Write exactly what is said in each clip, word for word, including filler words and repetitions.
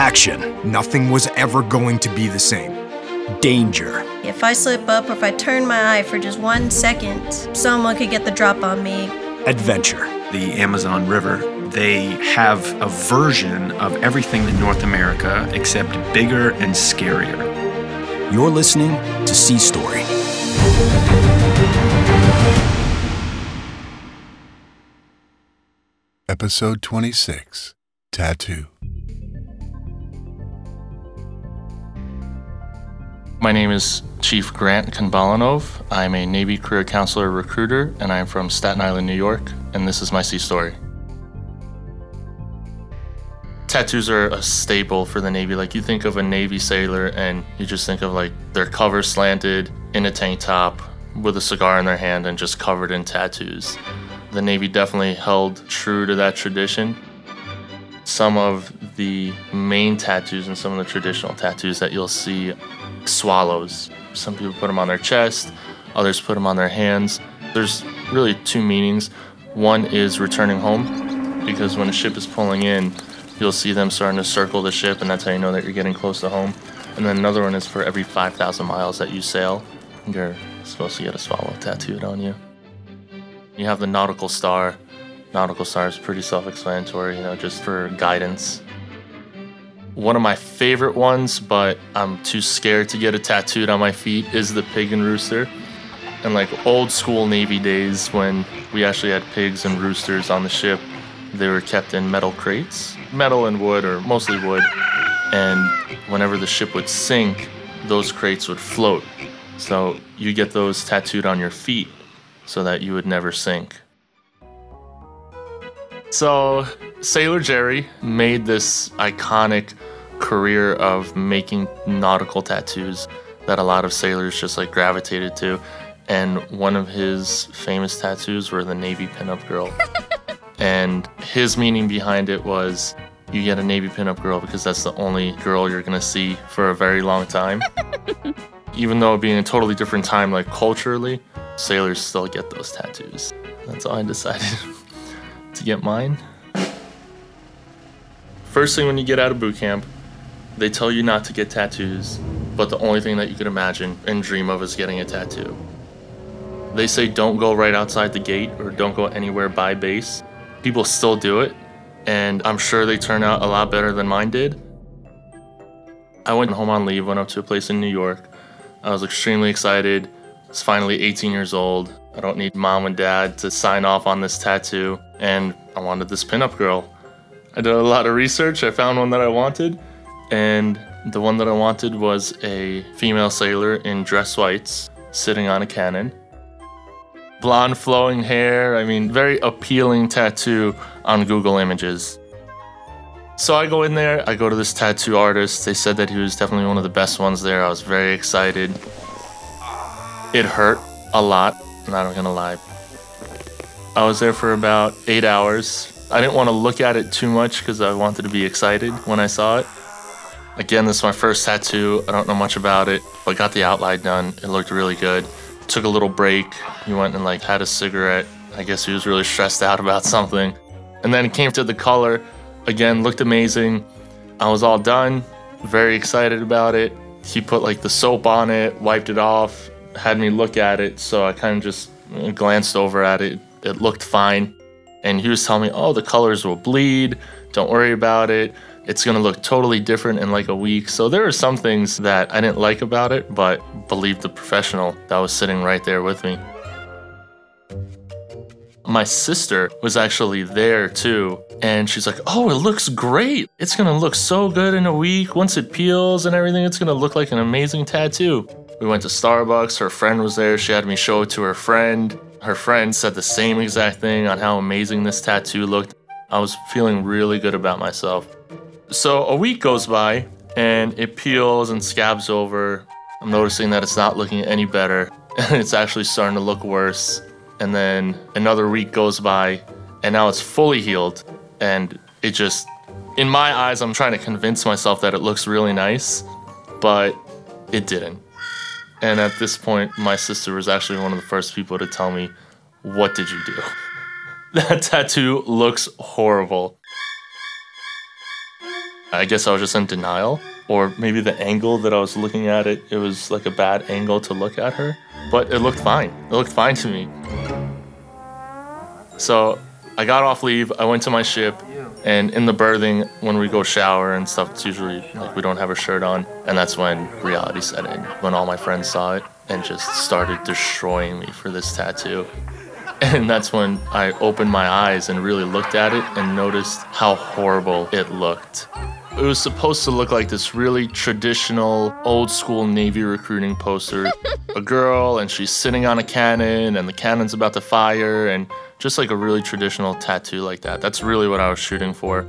action. Nothing was ever going to be the same. Danger. If I slip up or if I turn my eye for just one second, someone could get the drop on me. Adventure. The Amazon River. They have a version of everything in North America except bigger and scarier. You're listening to Sea Story. Episode twenty-six, Tattoo. My name is Chief Grant Konvalinov. I'm a Navy career counselor recruiter, and I'm from Staten Island, New York, and this is my Sea Story. Tattoos are a staple for the Navy. Like, you think of a Navy sailor, and you just think of, like, their cover slanted, in a tank top, with a cigar in their hand, and just covered in tattoos. The Navy definitely held true to that tradition. Some of the main tattoos and some of the traditional tattoos that you'll see, swallows. Some people put them on their chest, others put them on their hands. There's really two meanings. One is returning home, because when a ship is pulling in, you'll see them starting to circle the ship, and that's how you know that you're getting close to home. And then another one is for every five thousand miles that you sail, you're supposed to get a swallow tattooed on you. You have the nautical star. Nautical star is pretty self-explanatory, you know, just for guidance. One of my favorite ones, but I'm too scared to get it tattooed on my feet, is the pig and rooster. And like old school Navy days when we actually had pigs and roosters on the ship, they were kept in metal crates, metal and wood, or mostly wood. And whenever the ship would sink, those crates would float. So you get those tattooed on your feet so that you would never sink. So Sailor Jerry made this iconic career of making nautical tattoos that a lot of sailors just like gravitated to. And one of his famous tattoos were the Navy pinup girl. And his meaning behind it was you get a Navy pinup girl because that's the only girl you're gonna see for a very long time. Even though being a totally different time, like culturally, sailors still get those tattoos. That's how I decided to get mine. First thing when you get out of boot camp, they tell you not to get tattoos, but the only thing that you could imagine and dream of is getting a tattoo. They say don't go right outside the gate or don't go anywhere by base. People still do it, and I'm sure they turn out a lot better than mine did. I went home on leave, went up to a place in New York. I was extremely excited. I was finally eighteen years old. I don't need mom and dad to sign off on this tattoo, and I wanted this pinup girl. I did a lot of research, I found one that I wanted, and the one that I wanted was a female sailor in dress whites, sitting on a cannon. Blonde flowing hair, I mean, very appealing tattoo on Google Images. So I go in there, I go to this tattoo artist, they said that he was definitely one of the best ones there, I was very excited. It hurt a lot, I'm not gonna lie. I was there for about eight hours. I didn't want to look at it too much because I wanted to be excited when I saw it. Again, this is my first tattoo. I don't know much about it, but got the outline done. It looked really good. Took a little break. He went and like had a cigarette. I guess he was really stressed out about something. And then it came to the color. Again, looked amazing. I was all done. Very excited about it. He put like the soap on it, wiped it off, had me look at it. So I kind of just glanced over at it. It looked fine. And he was telling me, oh, the colors will bleed. Don't worry about it. It's going to look totally different in like a week. So there are some things that I didn't like about it, but believe the professional that was sitting right there with me. My sister was actually there too. And she's like, oh, it looks great. It's going to look so good in a week. Once it peels and everything, it's going to look like an amazing tattoo. We went to Starbucks. Her friend was there. She had me show it to her friend. Her friend said the same exact thing on how amazing this tattoo looked. I was feeling really good about myself. So a week goes by and it peels and scabs over. I'm noticing that it's not looking any better and it's actually starting to look worse. And then another week goes by and now it's fully healed. And it just, in my eyes, I'm trying to convince myself that it looks really nice, but it didn't. And at this point, my sister was actually one of the first people to tell me, what did you do? That tattoo looks horrible. I guess I was just in denial, or maybe the angle that I was looking at it, it was like a bad angle to look at her, but it looked fine. It looked fine to me. So I got off leave, I went to my ship, and in the birthing, when we go shower and stuff, it's usually like we don't have a shirt on, and that's when reality set in, when all my friends saw it and just started destroying me for this tattoo. And that's when I opened my eyes and really looked at it and noticed how horrible it looked. It was supposed to look like this really traditional, old-school Navy recruiting poster. A girl, and she's sitting on a cannon, and the cannon's about to fire, and just like a really traditional tattoo like that. That's really what I was shooting for.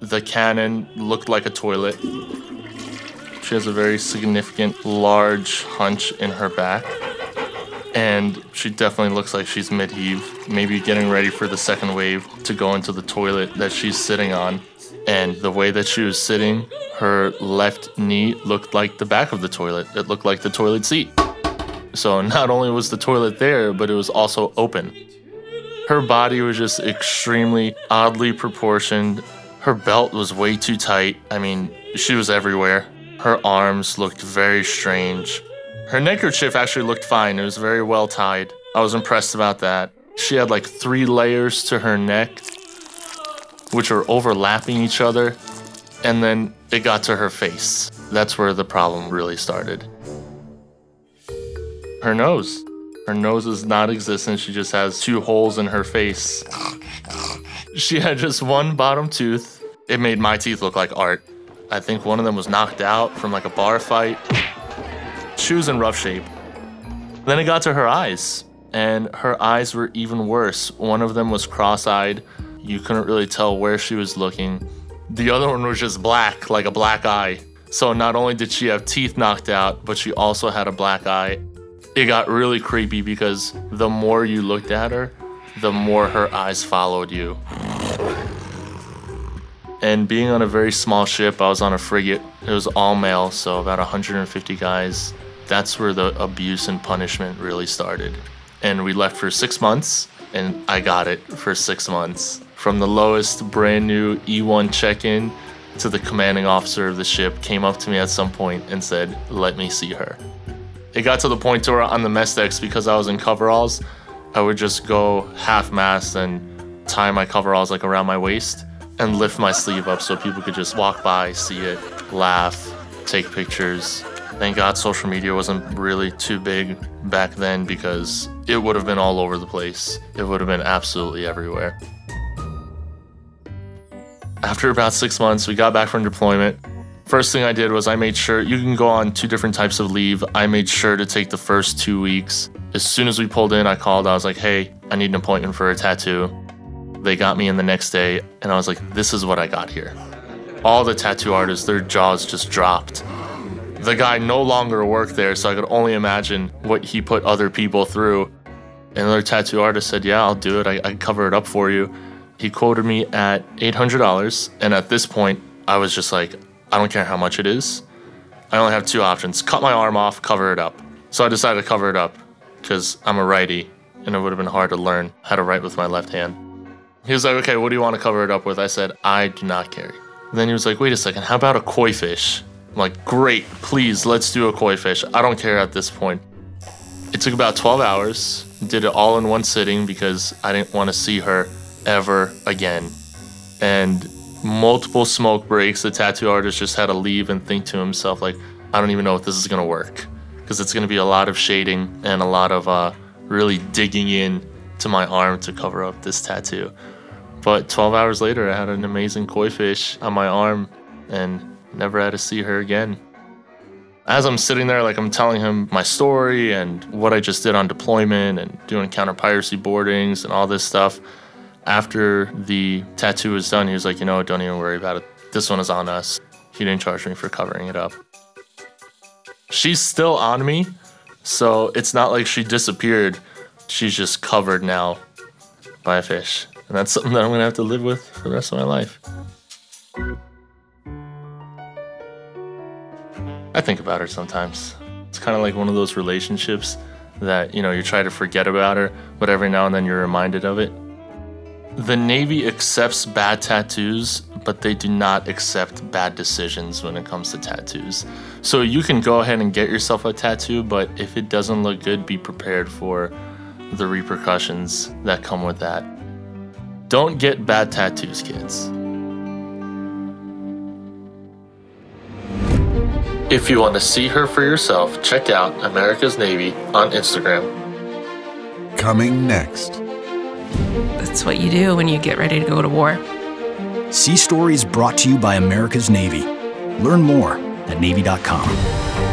The cannon looked like a toilet. She has a very significant, large hunch in her back. And she definitely looks like she's mid-heave, maybe getting ready for the second wave to go into the toilet that she's sitting on. And the way that she was sitting, her left knee looked like the back of the toilet. It looked like the toilet seat. So not only was the toilet there, but it was also open. Her body was just extremely oddly proportioned. Her belt was way too tight. I mean, she was everywhere. Her arms looked very strange. Her neckerchief actually looked fine. It was very well tied. I was impressed about that. She had like three layers to her neck, which were overlapping each other. And then it got to her face. That's where the problem really started. Her nose. Her nose is non-existent. She just has two holes in her face. She had just one bottom tooth. It made my teeth look like art. I think one of them was knocked out from like a bar fight. She was in rough shape. Then it got to her eyes, and her eyes were even worse. One of them was cross-eyed. You couldn't really tell where she was looking. The other one was just black, like a black eye. So not only did she have teeth knocked out, but she also had a black eye. It got really creepy because the more you looked at her, the more her eyes followed you. And being on a very small ship, I was on a frigate. It was all male, so about one hundred fifty guys. That's where the abuse and punishment really started. And we left for six months, and I got it for six months. From the lowest brand new E one check-in to the commanding officer of the ship came up to me at some point and said, "Let me see her." It got to the point where on the mess decks, because I was in coveralls, I would just go half-mast and tie my coveralls like around my waist and lift my sleeve up so people could just walk by, see it, laugh, take pictures. Thank God social media wasn't really too big back then because it would have been all over the place. It would have been absolutely everywhere. After about six months, we got back from deployment. First thing I did was I made sure, you can go on two different types of leave. I made sure to take the first two weeks. As soon as we pulled in, I called, I was like, "Hey, I need an appointment for a tattoo." They got me in the next day, and I was like, this is what I got here. All the tattoo artists, their jaws just dropped. The guy no longer worked there, so I could only imagine what he put other people through. Another tattoo artist said, "Yeah, I'll do it. I, I cover it up for you." He quoted me at eight hundred dollars, and at this point, I was just like, I don't care how much it is. I only have two options. Cut my arm off, cover it up. So I decided to cover it up, because I'm a righty, and it would have been hard to learn how to write with my left hand. He was like, "Okay, what do you want to cover it up with?" I said, "I do not carry." And then he was like, "Wait a second, how about a koi fish?" I'm like, "Great, please, let's do a koi fish. I don't care at this point." It took about twelve hours, did it all in one sitting because I didn't want to see her ever again. And multiple smoke breaks, the tattoo artist just had to leave and think to himself, like, I don't even know if this is going to work because it's going to be a lot of shading and a lot of uh, really digging in to my arm to cover up this tattoo. But twelve hours later, I had an amazing koi fish on my arm and never had to see her again. As I'm sitting there, like I'm telling him my story and what I just did on deployment and doing counter-piracy boardings and all this stuff. After the tattoo was done, he was like, you know, don't even worry about it. This one is on us. He didn't charge me for covering it up. She's still on me, so it's not like she disappeared. She's just covered now by a fish. And that's something that I'm going to have to live with for the rest of my life. I think about her sometimes. It's kind of like one of those relationships that, you know, you try to forget about her, but every now and then you're reminded of it. The Navy accepts bad tattoos, but they do not accept bad decisions when it comes to tattoos. So you can go ahead and get yourself a tattoo, but if it doesn't look good, be prepared for the repercussions that come with that. Don't get bad tattoos, kids. If you want to see her for yourself, check out America's Navy on Instagram. Coming next. That's what you do when you get ready to go to war. Sea Story is brought to you by America's Navy. Learn more at Navy dot com.